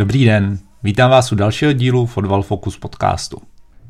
Dobrý den, vítám vás u dalšího dílu Fotbal fokus podcastu.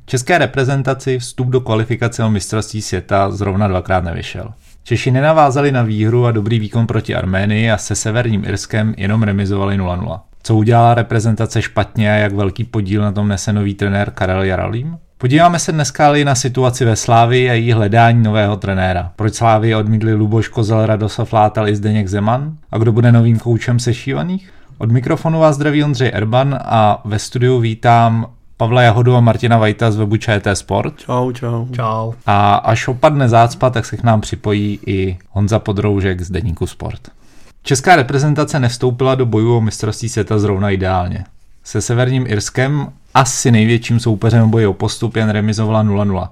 České reprezentaci vstup do kvalifikace o mistrovství světa zrovna dvakrát nevyšel. Češi nenavázali na výhru a dobrý výkon proti Arménii a se Severním Irskem jenom remizovali 0-0. Co udělala reprezentace špatně a jak velký podíl na tom nese nový trenér Karel Jarolím? Podíváme se dneska ale na situaci ve Slavii a její hledání nového trenéra. Proč Slavii odmítli Luboš Kozel, Radoslav Látal i Zdeněk Zeman? A kdo bude novým koučem sešívaných? Od mikrofonu vás zdraví Ondřej Erban a ve studiu vítám Pavla Jahodu a Martina Vaita z webu ČT Sport. Čau, čau. Čau. A až opadne zácpa, tak se k nám připojí i Honza Podroužek z Deníku Sport. Česká reprezentace nevstoupila do bojů o mistrovství světa zrovna ideálně. Se Severním Irskem, asi největším soupeřem v boji o postup, jen remizovala 0-0.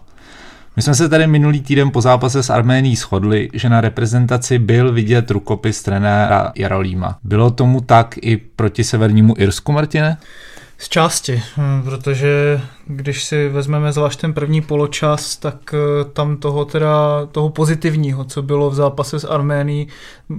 My jsme se tady minulý týden po zápase s Arménií shodli, že na reprezentaci byl vidět rukopis trenéra Jarolíma. Bylo tomu tak i proti Severnímu Irsku, Martine? Z části, protože když si vezmeme zvlášť ten první poločas, tak tam toho pozitivního, co bylo v zápase s Arménií,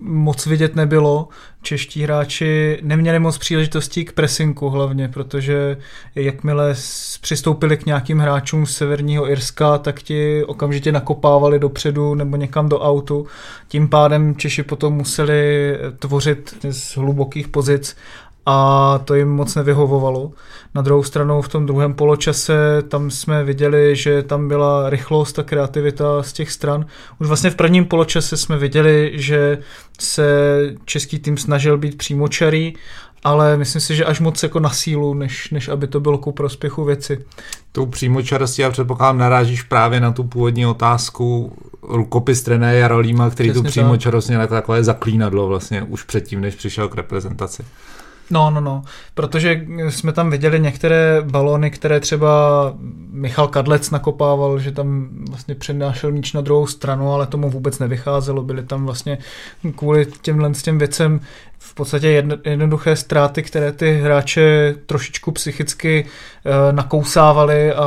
moc vidět nebylo. Čeští hráči neměli moc příležitostí k presinku hlavně, protože jakmile přistoupili k nějakým hráčům z Severního Irska, tak ti okamžitě nakopávali dopředu nebo někam do autu. Tím pádem Češi potom museli tvořit z hlubokých pozic a to jim moc nevyhovovalo. Na druhou stranu v tom druhém poločase tam jsme viděli, že tam byla rychlost a kreativita z těch stran. Už vlastně v prvním poločase jsme viděli, že se český tým snažil být přímočarý, ale myslím si, že až moc jako na sílu, než aby to bylo ku prospěchu věci. Tou přímočarostí já předpokládám narážíš právě na tu původní otázku rukopis trenéra Jarolíma, který přesně tu přímočarost měl takové zaklínadlo vlastně už předtím, než přišel k reprezentaci. No, protože jsme tam viděli některé balony, které třeba Michal Kadlec nakopával, že tam vlastně přednášel míč na druhou stranu, ale tomu vůbec nevycházelo, byly tam vlastně kvůli těm věcem v podstatě jednoduché ztráty, které ty hráče trošičku psychicky nakousávaly a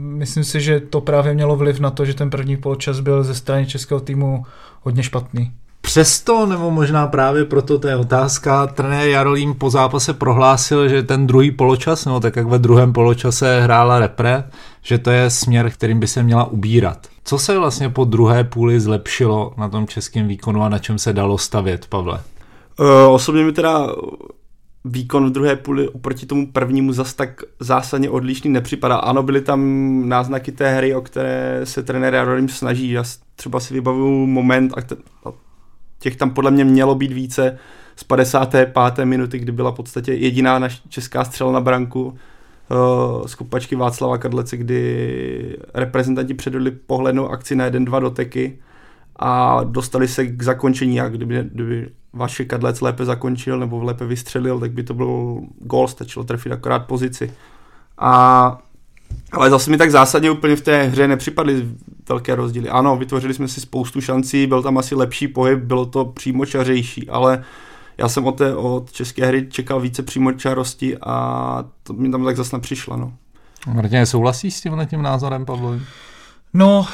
myslím si, že to právě mělo vliv na to, že ten první poločas byl ze strany českého týmu hodně špatný. Přesto, nebo možná právě proto, to je otázka, trenér Jarolím po zápase prohlásil, že ten druhý poločas, no tak jak ve druhém poločase hrála repre, že to je směr, kterým by se měla ubírat. Co se vlastně po druhé půli zlepšilo na tom českém výkonu a na čem se dalo stavět, Pavle? Osobně mi teda výkon v druhé půli oproti tomu prvnímu zas tak zásadně odlišný nepřipadá. Ano, byly tam náznaky té hry, o které se trenér Jarolím snaží. Já třeba si vybavuju moment a těch tam podle mě mělo být více z 55. minuty, kdy byla v podstatě jediná naše česká střela na branku z kopačky Václava Kadlece, kdy reprezentanti předvedli pohlednou akci na 1-2 doteky a dostali se k zakončení. A kdyby Vašek Kadlec lépe zakončil nebo lépe vystřelil, tak by to byl gól, stačilo trefit akorát pozici. Ale zase mi tak zásadně úplně v té hře nepřipadly velké rozdíly. Ano, vytvořili jsme si spoustu šancí, byl tam asi lepší pohyb, bylo to přímočařejší, ale já jsem od české hry čekal více přímočarosti a to mi tam tak zase nepřišlo. No. Martin, souhlasíš s tím názorem, Pavlovi? No,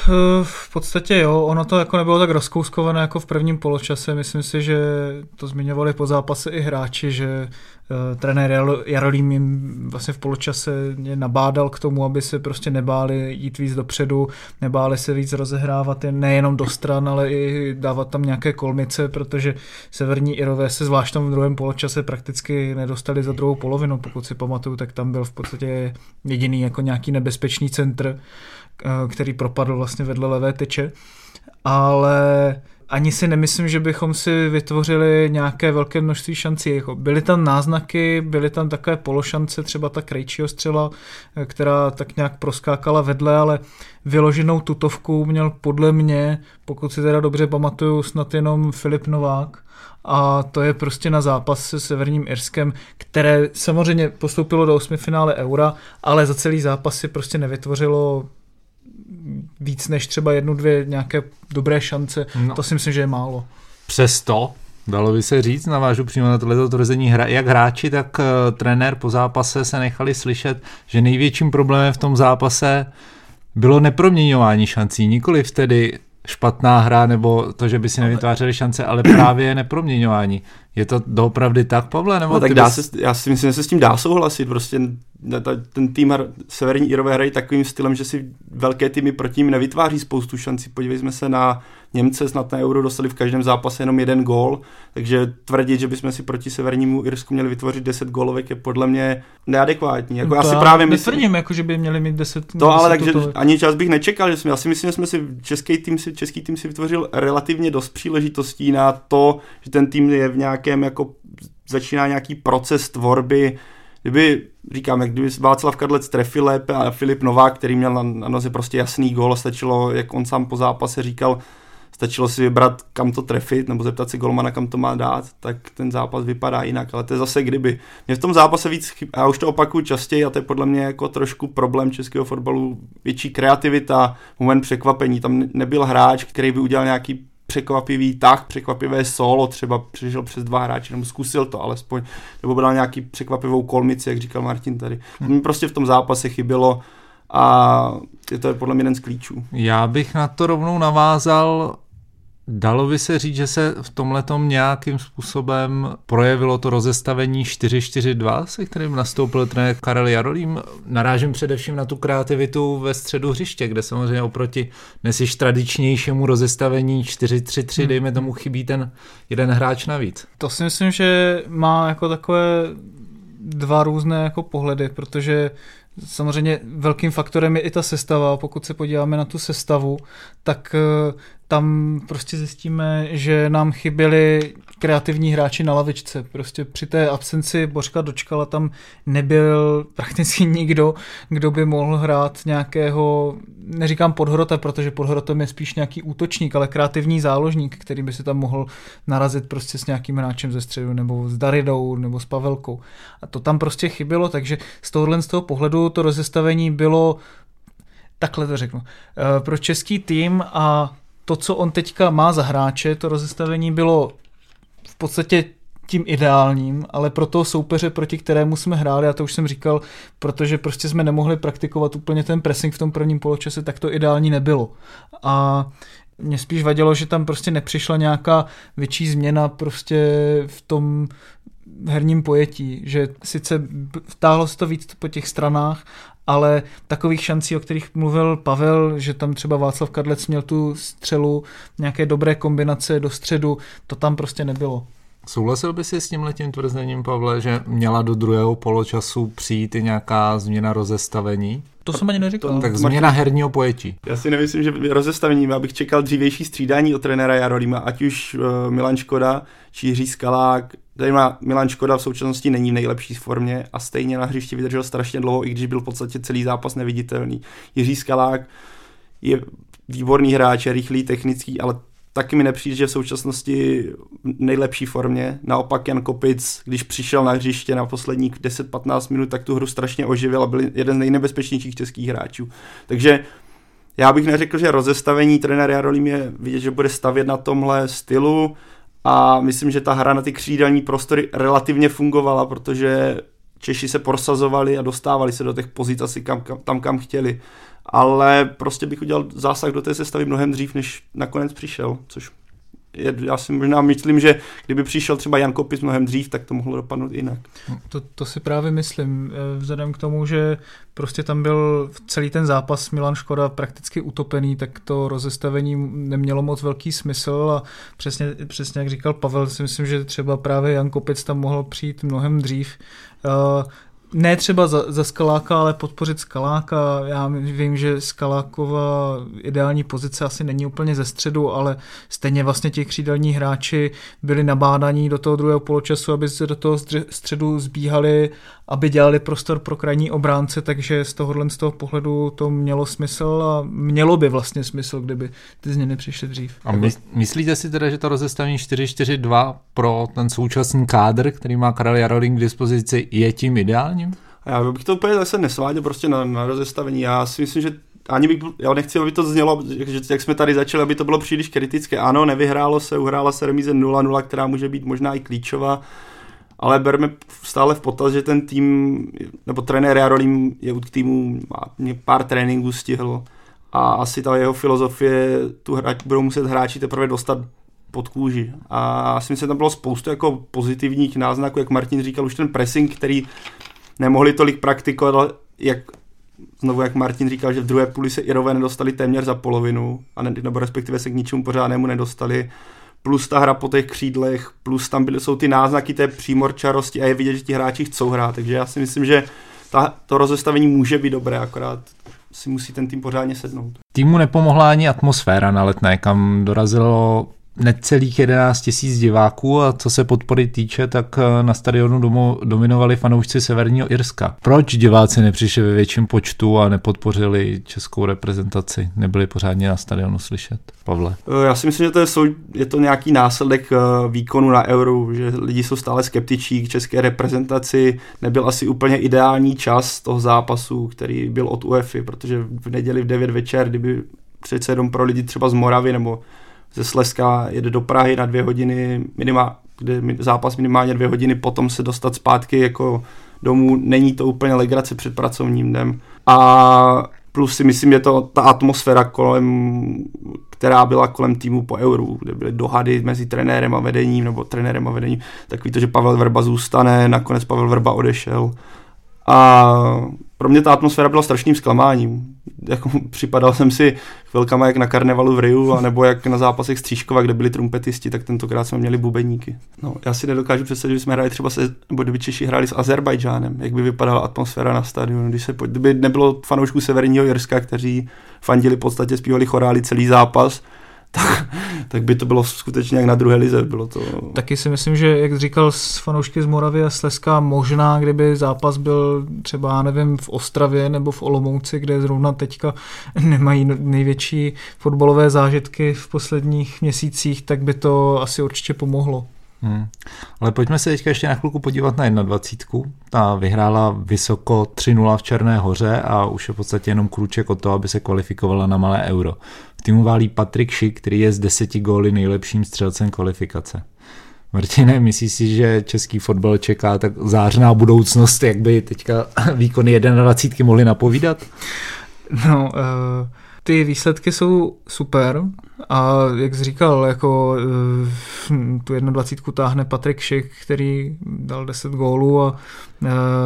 v podstatě jo, ono to jako nebylo tak rozkouskované jako v prvním poločase. Myslím si, že to zmiňovali po zápase i hráči, že trenér Jarolím jim vlastně v poločase nabádal k tomu, aby se prostě nebáli jít víc dopředu, nebáli se víc rozehrávat nejenom do stran, ale i dávat tam nějaké kolmice, protože Severní Irové se zvlášť tam v druhém poločase prakticky nedostali za druhou polovinu, pokud si pamatuju, tak tam byl v podstatě jediný jako nějaký nebezpečný centr, který propadl vlastně vedle levé tyče, ale ani si nemyslím, že bychom si vytvořili nějaké velké množství šancí. Byly tam náznaky, byly tam takové pološance, třeba ta Krejčího střela, která tak nějak proskákala vedle, ale vyloženou tutovku měl podle mě, pokud si teda dobře pamatuju, snad jenom Filip Novák. A to je prostě na zápas se Severním Irskem, které samozřejmě postoupilo do osmifinále Eura, ale za celý zápas si prostě nevytvořilo víc než třeba jednu, dvě nějaké dobré šance, no. To si myslím, že je málo. Přesto, dalo by se říct, navážu přímo na tohleto tvrzení, jak hráči, tak trenér po zápase se nechali slyšet, že největším problémem v tom zápase bylo neproměňování šancí, nikoli vtedy špatná hra nebo to, že by si nevytvářeli šance, ale právě neproměňování. Je to doopravdy tak, Pavle? Nebo no, tak já si myslím, že se s tím dá souhlasit. Prostě ten tým Severní Irové hrají takovým stylem, že si velké týmy proti nim nevytváří spoustu šancí. Podívejme se na Němce, snad na Euro dostali v každém zápase jenom jeden gól, takže tvrdit, že bychom si proti Severnímu Irsku měli vytvořit 10 gólovek, je podle mě neadekvátní. Jako, já si právě netvrdím, jako, že by měli mít 10 gólů. No, ale takže ani čas bych nečekal, že já si myslím, že jsme si český tým si vytvořil relativně dost příležitostí na to, že ten tým je v nějakém, jako začíná nějaký proces tvorby. Kdyby Václav Kadlec trefil lépe a Filip Novák, který měl na noze prostě jasný gól, stačilo, jak on sám po zápase říkal, stačilo si vybrat, kam to trefit, nebo zeptat se golmana, kam to má dát, tak ten zápas vypadá jinak, ale to je zase kdyby. Mě v tom zápase víc chybí, já už to opakuju častěji, a to je podle mě jako trošku problém českého fotbalu, větší kreativita, moment překvapení, tam nebyl hráč, který by udělal nějaký překvapivý tah, překvapivé solo, třeba přešel přes dva hráče, nebo zkusil to alespoň, nebo byl nějaký překvapivou kolmici, jak říkal Martin tady. Mě prostě v tom zápase chybělo a je to podle mě jeden z klíčů. Já bych na to rovnou navázal. Dalo by se říct, že se v tomhletom nějakým způsobem projevilo to rozestavení 4-4-2, se kterým nastoupil trenér Karel Jarolím. Narážím především na tu kreativitu ve středu hřiště, kde samozřejmě oproti dnes již tradičnějšímu rozestavení 4-3-3, dejme tomu, chybí ten jeden hráč navíc. To si myslím, že má jako takové dva různé jako pohledy, protože samozřejmě velkým faktorem je i ta sestava. Pokud se podíváme na tu sestavu, tak tam prostě zjistíme, že nám chyběli kreativní hráči na lavičce. Prostě při té absenci Božka Dočkala tam nebyl prakticky nikdo, kdo by mohl hrát nějakého, neříkám podhrota, protože podhrotem je spíš nějaký útočník, ale kreativní záložník, který by se tam mohl narazit prostě s nějakým hráčem ze středu, nebo s Daridou, nebo s Pavelkou. A to tam prostě chybělo, takže z toho pohledu to rozestavení bylo, takhle to řeknu, pro český tým a to, co on teďka má za hráče, to rozestavení bylo v podstatě tím ideálním, ale pro toho soupeře, proti kterému jsme hráli, a to už jsem říkal, protože prostě jsme nemohli praktikovat úplně ten pressing v tom prvním poločase, tak to ideální nebylo. A mě spíš vadilo, že tam prostě nepřišla nějaká větší změna prostě v tom herním pojetí, že sice vtáhlo se to víc po těch stranách, ale takových šancí, o kterých mluvil Pavel, že tam třeba Václav Kadlec měl tu střelu, nějaké dobré kombinace do středu, to tam prostě nebylo. Souhlasil by si s tímhletím tvrzením, Pavle, že měla do druhého poločasu přijít i nějaká změna rozestavení? To jsem ani neříkal. Tak změna herního pojetí. Já si nemyslím, že rozestavení, abych čekal dřívější střídání od trenéra Jarolíma, ať už Milan Škoda či Jiří Skalák. Tady má Milan Škoda v současnosti není v nejlepší formě a stejně na hřišti vydržel strašně dlouho, i když byl v podstatě celý zápas neviditelný. Jiří Skalák je výborný hráč, je rychlý, technický, ale taky mi nepřijde, že v současnosti v nejlepší formě. Naopak Jan Kopic, když přišel na hřiště na posledních 10-15 minut, tak tu hru strašně oživil a byl jeden z nejnebezpečnějších českých hráčů. Takže já bych neřekl, že rozestavení trenér Jarolím je vidět, že bude stavět na tomhle stylu a myslím, že ta hra na ty křídelní prostory relativně fungovala, protože Češi se prosazovali a dostávali se do těch pozic asi kam chtěli. Ale prostě bych udělal zásah do té sestavy mnohem dřív, než nakonec přišel, což já si možná myslím, že kdyby přišel třeba Jan Kopic mnohem dřív, tak to mohlo dopadnout jinak. To si právě myslím, vzhledem k tomu, že prostě tam byl celý ten zápas Milan Škoda prakticky utopený, tak to rozestavení nemělo moc velký smysl a přesně jak říkal Pavel, si myslím, že třeba právě Jan Kopic tam mohl přijít mnohem dřív. Ne třeba za Skaláka, ale podpořit Skaláka. Já vím, že Skalákova ideální pozice asi není úplně ze středu, ale stejně vlastně ti křídelní hráči byli nabádaní do toho druhého poločasu, aby se do toho středu zbíhali, aby dělali prostor pro krajní obránce, takže z toho pohledu to mělo smysl a mělo by vlastně smysl, kdyby ty změny přišly dřív. A myslíte si teda, že to rozestavení 4-4-2 pro ten současný kádr, který má Karel Jarolím k dispozici, je tím ideální? A já bych to úplně zase nesváděl prostě na rozestavení. Já si myslím, že já nechci, aby to znělo, že jak jsme tady začali, aby to bylo příliš kritické. Ano, nevyhrálo se, uhrála se remíze 0-0, která může být možná i klíčová, ale berme stále v potaz, že ten tým, nebo trenér Jarolím je u týmu, pár tréninků stihl a asi ta jeho filozofie, budou muset hráči teprve dostat pod kůži. A si myslím, že tam bylo spoustu jako pozitivních náznaků, jak Martin říkal, už ten pressing, který nemohli tolik praktikovat, jak Martin říkal, že v druhé půli se Irové nedostali téměř za polovinu, nebo respektive se k ničemu pořádnému nedostali, plus ta hra po těch křídlech, plus tam jsou ty náznaky té přímorčarosti a je vidět, že ti hráči chcou hrát, takže já si myslím, že to rozestavení může být dobré, akorát si musí ten tým pořádně sednout. Týmu nepomohla ani atmosféra na Letné, kam dorazilo necelých 11 000 diváků a co se podpory týče, tak na stadionu dominovali fanoušci Severního Irska. Proč diváci nepřišli ve větším počtu a nepodpořili českou reprezentaci? Nebyli pořádně na stadionu slyšet? Pavle? Já si myslím, že je to nějaký následek výkonu na Euru, že lidi jsou stále skeptičtí k české reprezentaci. Nebyl asi úplně ideální čas toho zápasu, který byl od UEFA, protože v neděli v 9 večer, kdyby přece jenom pro lidi třeba z Moravy nebo ze Slezska jede do Prahy na 2 hodiny, kde zápas minimálně 2 hodiny, potom se dostat zpátky jako domů, není to úplně legrace před pracovním dnem. A plus si myslím, že to ta atmosféra která byla kolem týmu po Euru, kde byly dohady mezi trenérem a vedením, takový to, že Pavel Vrba zůstane, nakonec Pavel Vrba odešel. A pro mě ta atmosféra byla strašným zklamáním. Jako, připadal jsem si chvilkama jak na karnevalu v Riu, anebo jak na zápasech Stříškova, kde byli trumpetisti, tak tentokrát jsme měli bubeníky. No, já si nedokážu představit, že jsme hráli třeba nebo kdyby Češi hráli s Azerbajdžánem, jak by vypadala atmosféra na stadionu, kdyby nebylo fanoušků Severního Irska, kteří fandili, v podstatě zpívali chorály celý zápas. Tak by to bylo skutečně jak na druhé lize. Bylo to. Taky si myslím, že jak říkal fanoušky z Moravy a Slezska, možná kdyby zápas byl třeba, nevím, v Ostravě nebo v Olomouci, kde zrovna teďka nemají největší fotbalové zážitky v posledních měsících, tak by to asi určitě pomohlo. Ale pojďme se teďka ještě na chvilku podívat na 21. Ta vyhrála vysoko 3-0 v Černé Hoře a už je v podstatě jenom krůček o to, aby se kvalifikovala na malé Euro. V týmu válí Patrik Schick, který je z 10 góly nejlepším střelcem kvalifikace. Martine, myslíš si, že český fotbal čeká tak zářná budoucnost, jak by teďka výkony 21 mohly napovídat? No, ty výsledky jsou super a jak jsi říkal, jako tu 21 táhne Patrik Schick, který dal 10 gólů a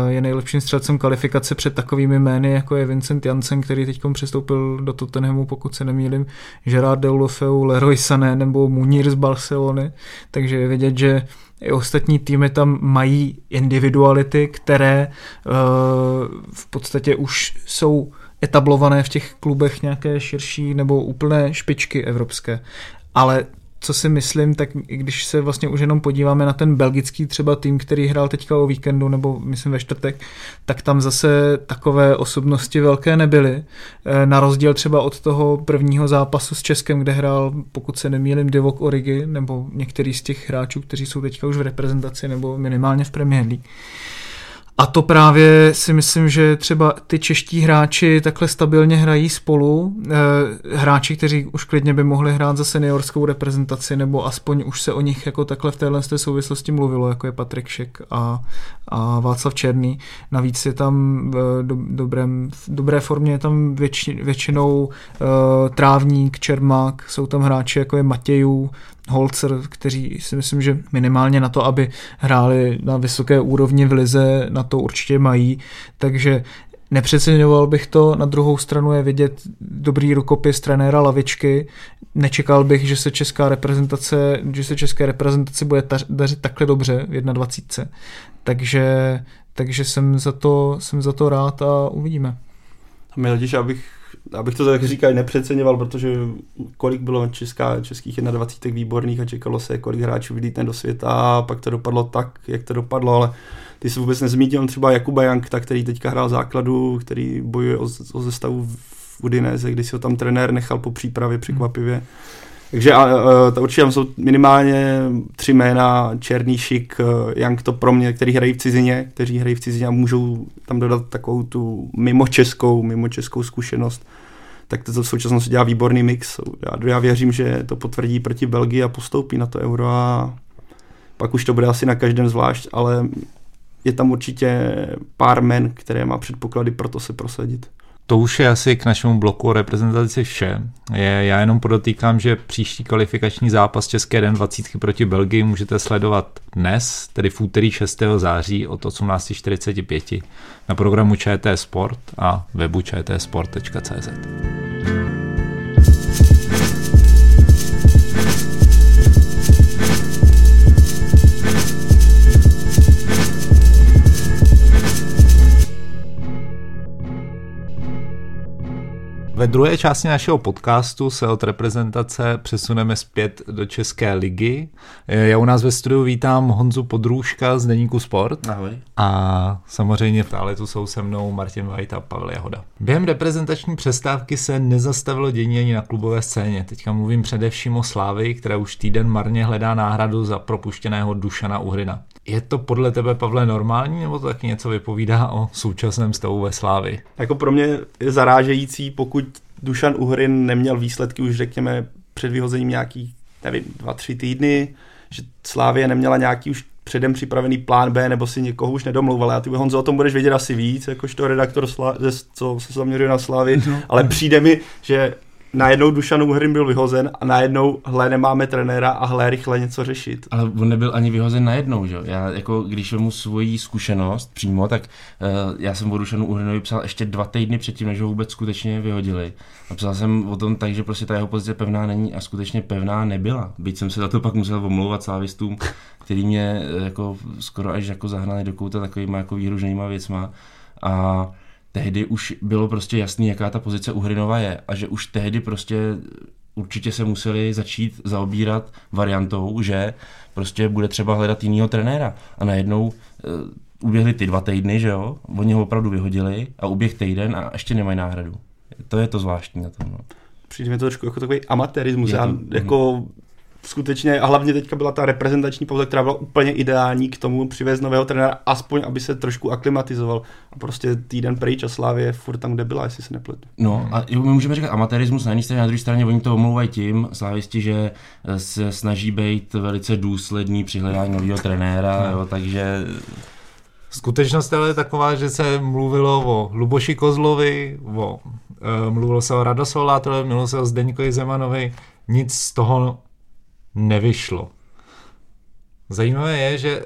je nejlepším střelcem kvalifikace před takovými jmény, jako je Vincent Janssen, který teď přestoupil do Tottenhamu, pokud se nemýlím, Gerard Deulofeu, Leroy Sané nebo Munir z Barcelony, takže je vidět, že i ostatní týmy tam mají individuality, které v podstatě už jsou etablované v těch klubech nějaké širší nebo úplné špičky evropské. Ale co si myslím, tak i když se vlastně už jenom podíváme na ten belgický třeba tým, který hrál teďka o víkendu nebo myslím ve čtvrtek, tak tam zase takové osobnosti velké nebyly. Na rozdíl třeba od toho prvního zápasu s Českem, kde hrál, pokud se nemýlím, Divock Origi nebo některý z těch hráčů, kteří jsou teďka už v reprezentaci nebo minimálně v Premier League. A to právě si myslím, že třeba ty čeští hráči takhle stabilně hrají spolu. Hráči, kteří už klidně by mohli hrát za seniorskou reprezentaci, nebo aspoň už se o nich jako takhle v téhle souvislosti mluvilo, jako je Patrik Šek a Václav Černý. Navíc je tam v dobré formě je tam většinou Trávník, Čermák, jsou tam hráči jako je Matějů, Holzer, kteří si myslím, že minimálně na to, aby hráli na vysoké úrovni v lize, na to určitě mají, takže nepřeceňoval bych to. Na druhou stranu je vidět dobrý rukopis trenéra Lavičky. Nečekal bych, že se české reprezentaci bude dařit takhle dobře v 21. Takže jsem za to rád a uvidíme. A milíš, abych to tak říkal, nepřeceňoval, protože kolik bylo českých 21 výborných a čekalo se, kolik hráčů vylítne do světa a pak to dopadlo tak, jak to dopadlo, ale ty se vůbec nezmítil, třeba Jakuba Jankta, který teďka hrál základu, který bojuje o sestavu v Udinese, když si ho tam trenér nechal po přípravě překvapivě. Takže určitě tam jsou minimálně 3 jména, Černý, Šik, Jank, to pro mě, kteří hrají v cizině a můžou tam dodat takovou tu mimo českou zkušenost. Tak to v současnosti dělá výborný mix. Já věřím, že to potvrdí proti Belgii a postoupí na to Euro a pak už to bude asi na každém zvlášť, ale je tam určitě pár men, které má předpoklady pro to se prosadit. To už je asi k našemu bloku o reprezentaci vše. Já jenom podotýkám, že příští kvalifikační zápas České den 20 proti Belgii můžete sledovat dnes, tedy v úterý 6. září od 18:45 na programu ČT Sport a webu čtsport.cz. Ve druhé části našeho podcastu se od reprezentace přesuneme zpět do České ligy. Já u nás ve studiu vítám Honzu Podrůžka z Deníku Sport. Ahoj. A samozřejmě v táletu jsou se mnou Martin Vait a Pavel Jahoda. Během reprezentační přestávky se nezastavilo dění ani na klubové scéně. Teďka mluvím především o Slavii, která už týden marně hledá náhradu za propuštěného Dušana Uhrina. Je to podle tebe, Pavle, normální, nebo to taky něco vypovídá o současném stavu ve Slavii? Jako pro mě je zarážející, pokud Dušan Uhrin neměl výsledky už řekněme před vyhozením nějaký, nevím, 2-3 týdny, že Slavie neměla nějaký už předem připravený plán B, nebo si někoho už nedomlouvala. A ty, Honzo, o tom budeš vědět asi víc, jakožto redaktor, co se zaměřuje na Slavii, ale přijde mi, že najednou Dušan Uhrin byl vyhozen a najednou nemáme trenéra a rychle něco řešit. Ale on nebyl ani vyhozen najednou, že? Já jako když vemu svoji zkušenost přímo, tak já jsem o Dušanu Uhrinovi psal ještě 2 týdny předtím, než ho vůbec skutečně vyhodili. A psal jsem o tom tak, že prostě ta jeho pozice pevná není a skutečně pevná nebyla. Byť jsem se za to pak musel omlouvat slávistům, který mě jako skoro až jako zahnali do kouta takovýma jako výhružnýma věcma. A tehdy už bylo prostě jasný, jaká ta pozice Uhrinova je a že už tehdy prostě určitě se museli začít zaobírat variantou, že prostě bude třeba hledat jinýho trenéra a najednou uběhly ty 2 týdny, že jo, oni ho opravdu vyhodili a uběh týden a ještě nemají náhradu. To je to zvláštní na tom. No. Přijde mi to trošku jako takový amatérismus, skutečně a hlavně teďka byla ta reprezentační pauza, která byla úplně ideální k tomu přivést nového trenéra, aspoň aby se trošku aklimatizoval. A prostě týden pryč a Slavie furt tam, kde byla, jestli se nepletu. No a my můžeme říkat amatérismus na jedné straně, na druhé straně oni to omlouvají tím, slavisti, že se snaží být velice důslední při hledání nového trenéra, jo, takže... Skutečnost je taková, že se mluvilo o Luboši Kozlovi, mluvilo se o Radoslavu Látalovi, mluvilo se o Zdeňkovi Zemanovi, nic z toho nevyšlo. Zajímavé je, že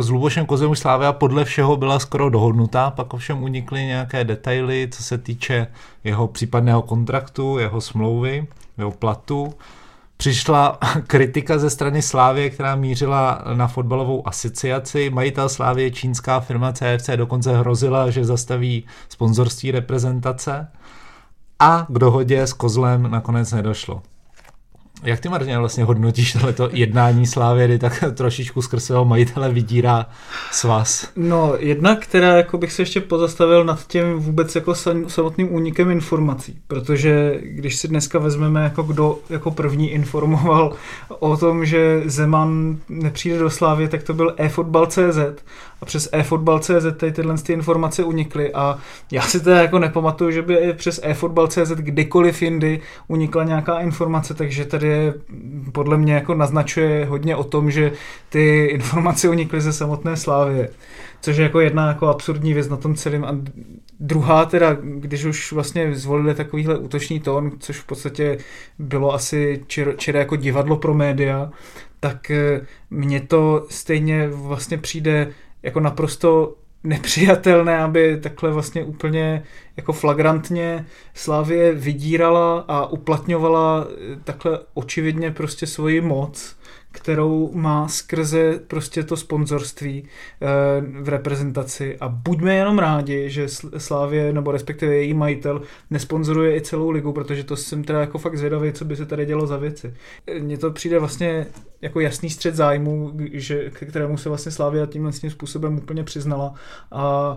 s Lubošem Kozlem už Slavia podle všeho byla skoro dohodnutá, pak ovšem unikly nějaké detaily, co se týče jeho případného kontraktu, jeho smlouvy, jeho platu. Přišla kritika ze strany Slavie, která mířila na fotbalovou asociaci. Majitel Slavie, čínská firma CFC, dokonce hrozila, že zastaví sponzorství reprezentace a k dohodě s Kozlem nakonec nedošlo. Jak ty, Martin, vlastně hodnotíš tohleto jednání Slavie, kdy tak trošičku skrz svého majitele vydírá svaz? No, jednak teda jako bych se ještě pozastavil nad tím vůbec jako samotným únikem informací, protože když si dneska vezmeme, jako kdo jako první informoval o tom, že Zeman nepřijde do Slavie, tak to byl eFotbal.cz a přes eFotbal.cz tady tyhle informace unikly a já si teda jako nepamatuju, že by přes eFotbal.cz kdykoliv jindy unikla nějaká informace, takže tady podle mě jako naznačuje hodně o tom, že ty informace unikly ze samotné Slavie, což je jako jedna jako absurdní věc na tom celém. A druhá teda, když už vlastně zvolili takovýhle útočný tón, což v podstatě bylo asi čiré jako divadlo pro média, tak mně to stejně vlastně přijde jako naprosto nepřijatelné, aby takhle vlastně úplně jako flagrantně Slavie vydírala a uplatňovala takhle očividně prostě svoji moc, kterou má skrze prostě to sponzorství v reprezentaci. A buďme jenom rádi, že Slavie, nebo respektive její majitel, nesponzoruje i celou ligu, protože to jsem teda jako fakt zvědavý, co by se tady dělo za věci. Mně to přijde vlastně jako jasný střet zájmů, k kterému se vlastně Slavia tímhle tím způsobem úplně přiznala a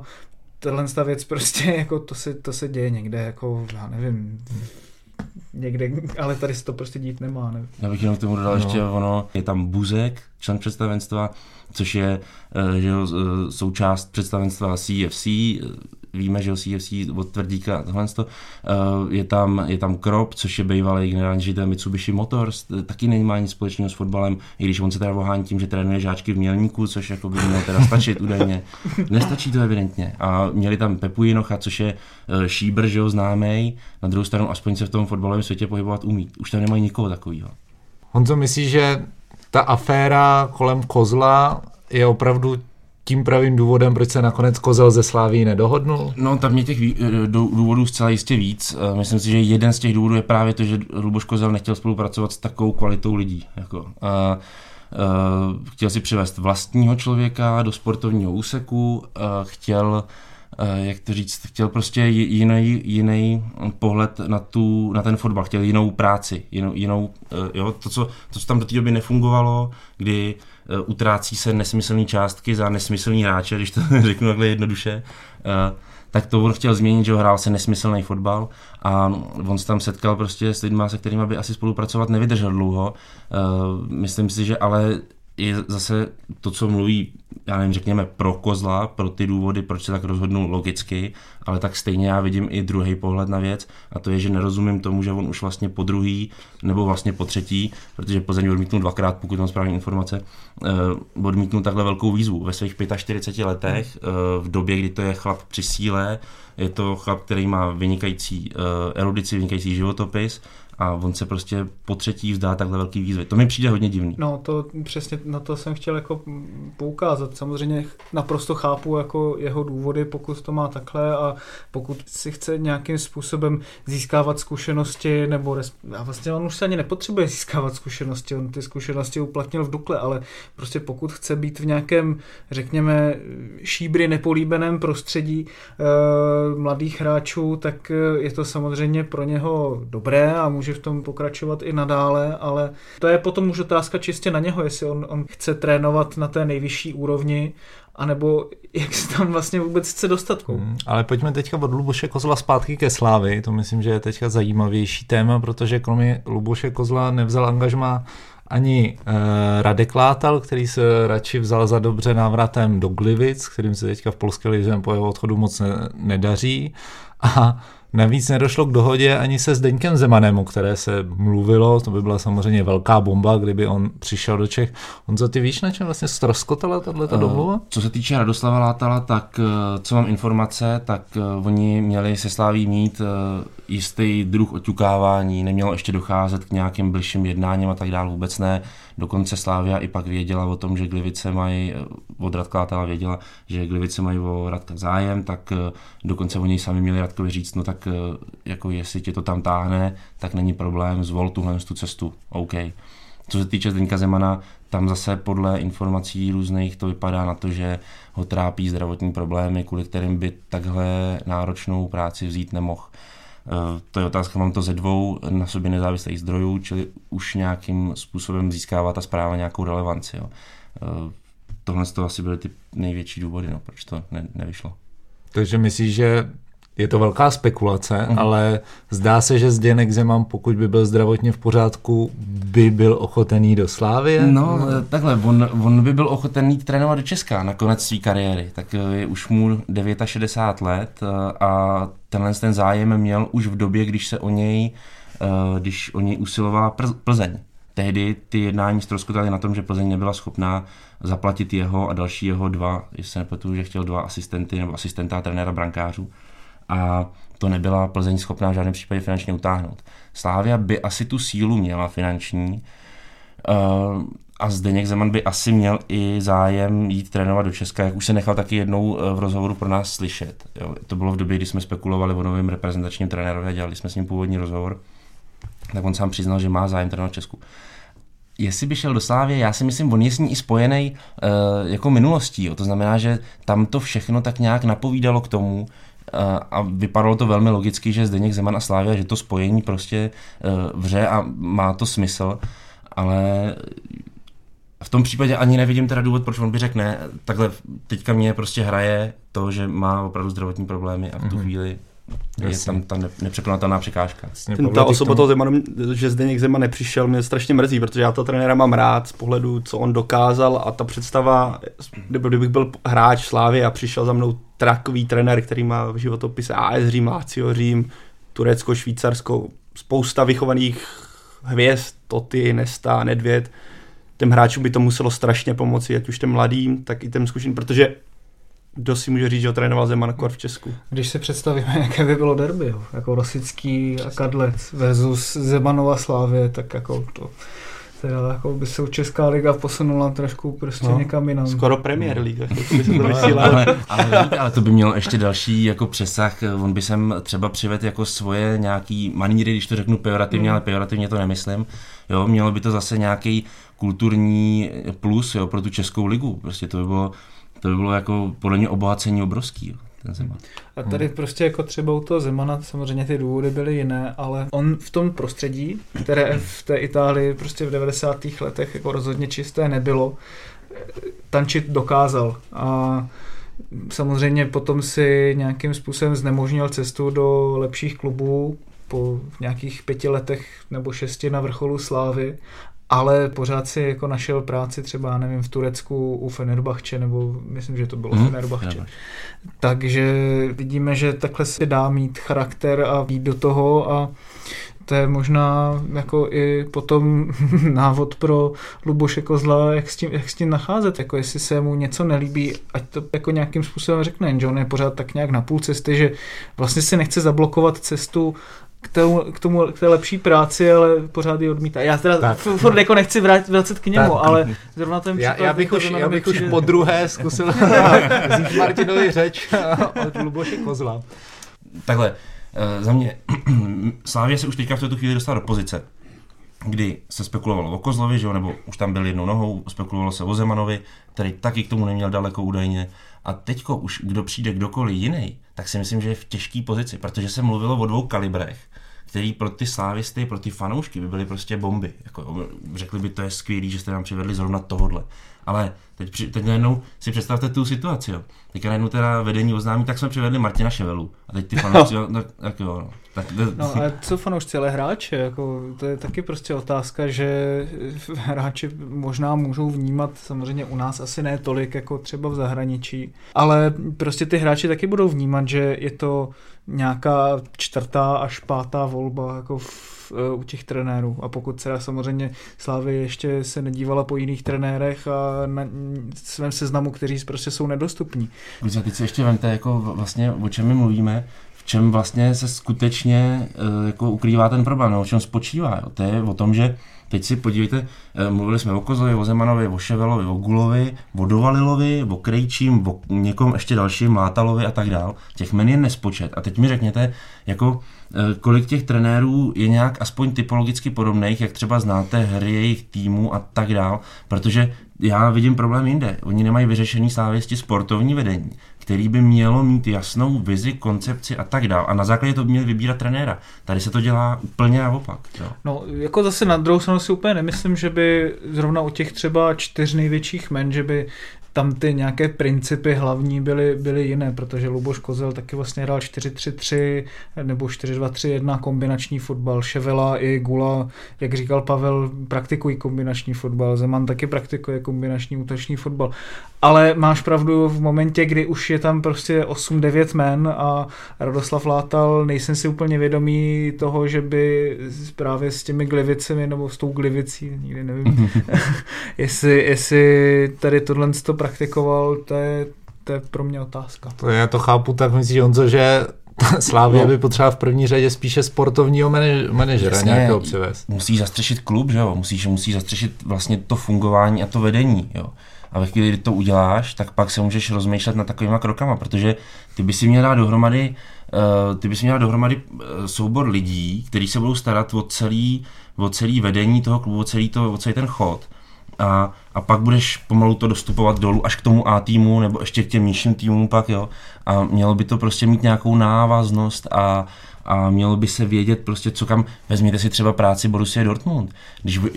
tahle věc prostě, jako to se děje někde, jako já nevím, někde, ale tady se to prostě dít nemá. Ne? Já bych jenom k tomu dodal ještě ono, je tam Buzek, člen představenstva, což je že součást představenstva CFC, víme, že CFC od Tvrdíka tohle je tam Krop, což je bývalý generální ředitel Mitsubishi Motors, taky nemá nic společného s fotbalem, i když on se teda ohání tím, že trénuje žáčky v Mělníku, což jako by mělo teda stačit údajně. Nestačí to evidentně. A měli tam Pepu Jinocha, což je šíbr, že ho známej, na druhou stranu aspoň se v tom fotbalovém světě pohybovat umí. Už tam nemají nikoho takového. Honzo, myslíš, že ta aféra kolem Kozla je opravdu tím pravým důvodem, proč se nakonec Kozel ze Slaví nedohodnul? No, tam mě těch důvodů zcela jistě víc. Myslím si, že jeden z těch důvodů je právě to, že Luboš Kozel nechtěl spolupracovat s takovou kvalitou lidí. Jako. Chtěl si přivést vlastního člověka do sportovního úseku, chtěl prostě jiný pohled na ten fotbal, chtěl jinou práci, to, co tam do té doby nefungovalo, kdy utrácí se nesmyslné částky za nesmyslný hráče, když to řeknu takhle jednoduše, tak to on chtěl změnit, že hrál se nesmyslný fotbal a on se tam setkal prostě s lidmi, se kterými by asi spolupracovat nevydržel dlouho. Myslím si, že ale je zase to, co mluví, já nevím, řekněme pro Kozla, pro ty důvody, proč se tak rozhodnou logicky, ale tak stejně já vidím i druhý pohled na věc a to je, že nerozumím tomu, že on už vlastně po druhý nebo vlastně po třetí, protože Plzeň odmítnul dvakrát, pokud mám správné informace, odmítnul takhle velkou výzvu ve svých 45 letech, v době, kdy to je chlap při síle, je to chlap, který má vynikající erudici, vynikající životopis, a on se prostě po třetí vzdá takhle velký výzvy. To mi přijde hodně divný. No to přesně na to jsem chtěl jako poukázat. Samozřejmě naprosto chápu jako jeho důvody, pokud to má takhle a pokud si chce nějakým způsobem získávat zkušenosti, nebo a vlastně on už se ani nepotřebuje získávat zkušenosti, on ty zkušenosti uplatnil v Dukle, ale prostě pokud chce být v nějakém, řekněme, šíbry nepolíbeném prostředí mladých hráčů, tak je to samozřejmě pro něho dobré a může v tom pokračovat i nadále, ale to je potom už otázka čistě na něho, jestli on chce trénovat na té nejvyšší úrovni, anebo jak se tam vlastně vůbec chce dostat. Ale pojďme teďka od Luboše Kozla zpátky ke Slávy, to myslím, že je teďka zajímavější téma, protože kromě Luboše Kozla nevzal angažmá ani Radek Látal, který se radši vzal za dobře návratem do Gliwic, kterým se teďka v polské lize po jeho odchodu moc nedaří a navíc nedošlo k dohodě ani se Zdeňkem Zemanem, o které se mluvilo, to by byla samozřejmě velká bomba, kdyby on přišel do Čech. Honzo, ty víš, na čem vlastně ztroskotala tato domluva? Co se týče Radoslava Látala, tak co mám informace, tak oni měli se Slaví mít jistý druh oťukávání, nemělo ještě docházet k nějakým bližším jednáním a tak dále, vůbec ne. Dokonce Slavia i pak věděla o tom, že Gliwice mají, od Radka Látala věděla, že Gliwice mají o Radka zájem, tak dokonce oni sami měli Radkovi říct, no tak jako jestli tě to tam táhne, tak není problém, zvol tuhle tu cestu, OK. Co se týče Zdeňka Zemana, tam zase podle informací různých to vypadá na to, že ho trápí zdravotní problémy, kvůli kterým by takhle náročnou práci vzít nemohl. To je otázka, mám to ze dvou na sobě nezávislých zdrojů, čili už nějakým způsobem získává ta zpráva nějakou relevanci. Jo. Tohle to asi byly ty největší důvody, no, proč to nevyšlo. Takže myslíš, že je to velká spekulace, ale zdá se, že Zdeněk Zeman, pokud by byl zdravotně v pořádku, by byl ochotený do Slavie? No, takhle, on by byl ochotený trénovat do Česka na konec své kariéry. Tak je už mu 69 let a ten zájem měl už v době, když o něj usilovala Plzeň. Tehdy ty jednání ztroskotaly na tom, že Plzeň nebyla schopná zaplatit jeho a další jeho dva, jestli se nepletu, že chtěl dva asistenty nebo asistenta a trenéra brankářů. A to nebyla Plzeň schopná v žádném případě finančně utáhnout. Slavia by asi tu sílu měla finanční a Zdeněk Zeman by asi měl i zájem jít trénovat do Česka, jak už se nechal taky jednou v rozhovoru pro nás slyšet. Jo, to bylo v době, kdy jsme spekulovali o novém reprezentačním trenérovi a dělali jsme s ním původní rozhovor, tak on sám přiznal, že má zájem trénovat v Česku. Jestli by šel do Slavie, já si myslím, on je s ní i spojený jako minulostí. Jo. To znamená, že tam to všechno tak nějak napovídalo k tomu, a vypadalo to velmi logicky, že Zdeněk Zeman a Slavia, že to spojení prostě vře a má to smysl, ale v tom případě ani nevidím teda důvod, proč on by řekl ne, takhle teďka mě prostě hraje to, že má opravdu zdravotní problémy a v tu chvíli Je tam ta nepřekonatelná překážka. Ta osoba toho Zemana, že Zdeněk Zeman nepřišel, mě strašně mrzí, protože já toho trenéra mám rád z pohledu, co on dokázal, a ta představa, kdybych byl hráč Slavie a přišel za mnou takový trenér, který má v životopise AS Řím, Lazio Řím, Turecko, Švýcarsko, spousta vychovaných hvězd, Toty, Nesta, Nedvěd, těm hráčům by to muselo strašně pomoci, ať už těm mladým, tak i těm zkušeným, protože kdo si může říct, že ho trénoval Zeman v Česku? Když si představíme, jaké by bylo derby, jo? Jako Rosický a Kadlec versus Zemanova Slávě, tak jako to teda jako by se česká liga posunula trošku prostě někam jinam. Skoro Premier League, to by se to vysílá. Ale to by mělo ještě další jako přesah, on by sem třeba přivedl jako svoje nějaký maníry, když to řeknu pejorativně, ale pejorativně to nemyslím. Jo, mělo by to zase nějaký kulturní plus, jo, pro tu českou ligu, prostě to by bylo jako podle mě obohacení obrovský. Ten Zeman. A tady prostě jako třeba u toho Zemana samozřejmě ty důvody byly jiné, ale on v tom prostředí, které v té Itálii prostě v 90. letech jako rozhodně čisté nebylo, tančit dokázal. A samozřejmě potom si nějakým způsobem znemožnil cestu do lepších klubů po nějakých 5 letech nebo 6 na vrcholu slávy. Ale pořád si jako našel práci třeba, nevím, v Turecku u Fenerbahče, nebo myslím, že to bylo Fenerbahče. Takže vidíme, že takhle se dá mít charakter a jít do toho, a to je možná jako i potom návod pro Luboše Kozla, jak s tím nacházet, jako jestli se mu něco nelíbí, ať to jako nějakým způsobem řekne, že on je pořád tak nějak na půl cesty, že vlastně si nechce zablokovat cestu k té lepší práci, ale pořád ji odmítá. Já teda furt jako nechci vracet k němu, tak, ale zrovna ten příklad... Já bych už po druhé zkusil vzít Martinovi řeč od Luboše Kozla. Takhle, za mě Slavia se už teďka v této chvíli dostala do pozice, kdy se spekulovalo o Kozlovi, že jo, nebo už tam byl jednou nohou, spekulovalo se o Zemanovi, který taky k tomu neměl daleko údajně. A teďko už kdo přijde kdokoliv jiný, tak si myslím, že je v těžké pozici, protože se mluvilo o 2 kalibrech, který pro ty slávisty, pro ty fanoušky by byly prostě bomby. Jako, řekli by, to je skvělý, že jste nám přivedli zrovna tohodle. Ale teď najednou si představte tu situaci. Jo. Teď najednou teda vedení oznámí, tak jsme přivedli Martina Ševelu. A teď ty fanoušci... ale co fanoušci, ale hráči? Jako, to je taky prostě otázka, že hráči možná můžou vnímat, samozřejmě u nás asi ne tolik, jako třeba v zahraničí, ale prostě ty hráči taky budou vnímat, že je to nějaká 4. až 5. volba jako u těch trenérů. A pokud se samozřejmě Slavii ještě se nedívala po jiných trenérech a na svém seznamu, kteří prostě jsou nedostupní. Když teď si ještě vemte, jako vlastně, o čem my mluvíme, v čem vlastně se skutečně jako ukrývá ten problém, o čem spočívá. Jo? To je o tom, že teď si podívejte, mluvili jsme o Kozlovi, o Zemanovi, o Ševelovi, o Gulovi, o Dovalilovi, o Krejčím, o někom ještě dalším, Látalovi a tak dál. Těch men je nespočet. A teď mi řekněte, jako kolik těch trenérů je nějak aspoň typologicky podobných, jak třeba znáte hry jejich týmů a tak dál, protože já vidím problém jinde. Oni nemají vyřešený slavisti sportovní vedení, který by mělo mít jasnou vizi, koncepci a tak dál. A na základě to by měl vybírat trenéra. Tady se to dělá úplně naopak. No, jako zase na druhou stranu si úplně nemyslím, že by zrovna u těch třeba 4 největších men, že by tam ty nějaké principy hlavní byly jiné, protože Luboš Kozel taky vlastně hrál 4-3-3 nebo 4-2-3-1 kombinační fotbal. Ševela i Gula, jak říkal Pavel, praktikují kombinační fotbal. Zeman taky praktikuje kombinační útoční fotbal. Ale máš pravdu v momentě, kdy už je tam prostě 8-9 men a Radoslav Látal, nejsem si úplně vědomý toho, že by právě s těmi glivicemi nebo s tou glivicí, nikdy nevím, jestli tady tohle praktikoval, to je pro mě otázka. To já to chápu, tak myslíš, Honzo, že Slavia by potřeba v první řadě spíše sportovního manažera nějakého přivést. Musí zastřešit klub, že jo? Musí zastřešit vlastně to fungování a to vedení, jo. A ve chvíli, kdy to uděláš, tak pak se můžeš rozmýšlet nad takovýma krokama, protože ty by si měl dát dohromady soubor lidí, kteří se budou starat o celý vedení toho klubu, o celý ten chod. A pak budeš pomalu to dostupovat dolů až k tomu A týmu, nebo ještě k těm nižším týmům pak, jo. A mělo by to prostě mít nějakou návaznost a mělo by se vědět prostě, co kam. Vezměte si třeba práci Borussia Dortmund.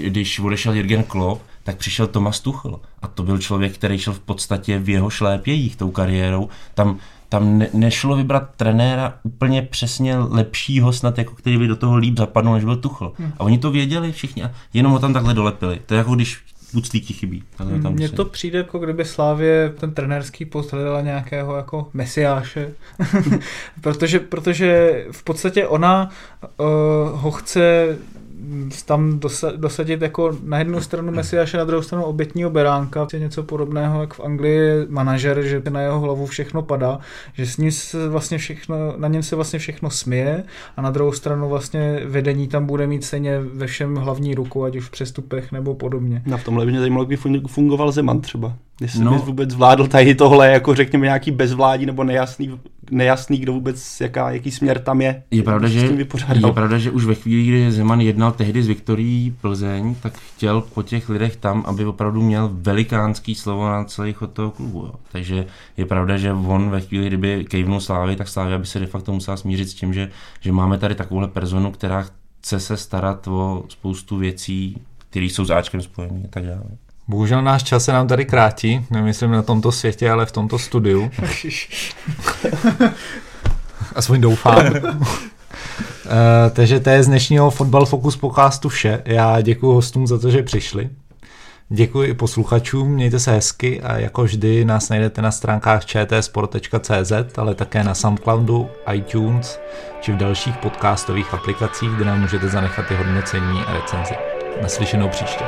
Když odešel Jürgen Klopp, tak přišel Thomas Tuchel. A to byl člověk, který šel v podstatě v jeho šlépějích tou kariérou. Tam tam nešlo vybrat trenéra úplně přesně lepšího snad, jako který by do toho líp zapadnul, než byl Tuchel. A oni to věděli všichni a jenom ho tam takhle dolepili. To je jako když Puclík chybí. Mně to přijde, jako kdyby Slavie ten trenérský post hledala nějakého jako mesiáše. protože v podstatě ona ho chce tam dosadit jako na jednu stranu mesiáše, na druhou stranu obětního beránka. Je něco podobného, jak v Anglii je manažer, že na jeho hlavu všechno padá, že s ním se vlastně všechno, na něm se vlastně všechno směje a na druhou stranu vlastně vedení tam bude mít stejně ve všem hlavní ruku, ať už v přestupech nebo podobně. No v tomhle by mě zajímalo, jak by fungoval Zeman třeba. Jestli bys vůbec zvládl tady tohle, jako řekněme nějaký bezvládí nebo nejasný, kdo vůbec, jaký směr tam je. Je pravda, že už ve chvíli, kdy Zeman jednal tehdy s Viktorií Plzeň, tak chtěl po těch lidech tam, aby opravdu měl velikánský slovo na celý chod toho klubu. Jo. Takže je pravda, že on ve chvíli, kdyby kejvnul Slávy, tak Slávia by se de facto musela smířit s tím, že máme tady takovouhle personu, která chce se starat o spoustu věcí, které jsou s áčkem spojené a tak dále. Bohužel náš čas se nám tady krátí, nemyslím na tomto světě, ale v tomto studiu. Aspoň doufám. Takže to je z dnešního Fotbal Focus podcastu vše. Já děkuji hostům za to, že přišli. Děkuji i posluchačům, mějte se hezky a jako vždy nás najdete na stránkách čtsport.cz, ale také na Soundcloudu, iTunes či v dalších podcastových aplikacích, kde nám můžete zanechat i hodnocení a recenzi. Naslyšenou příště.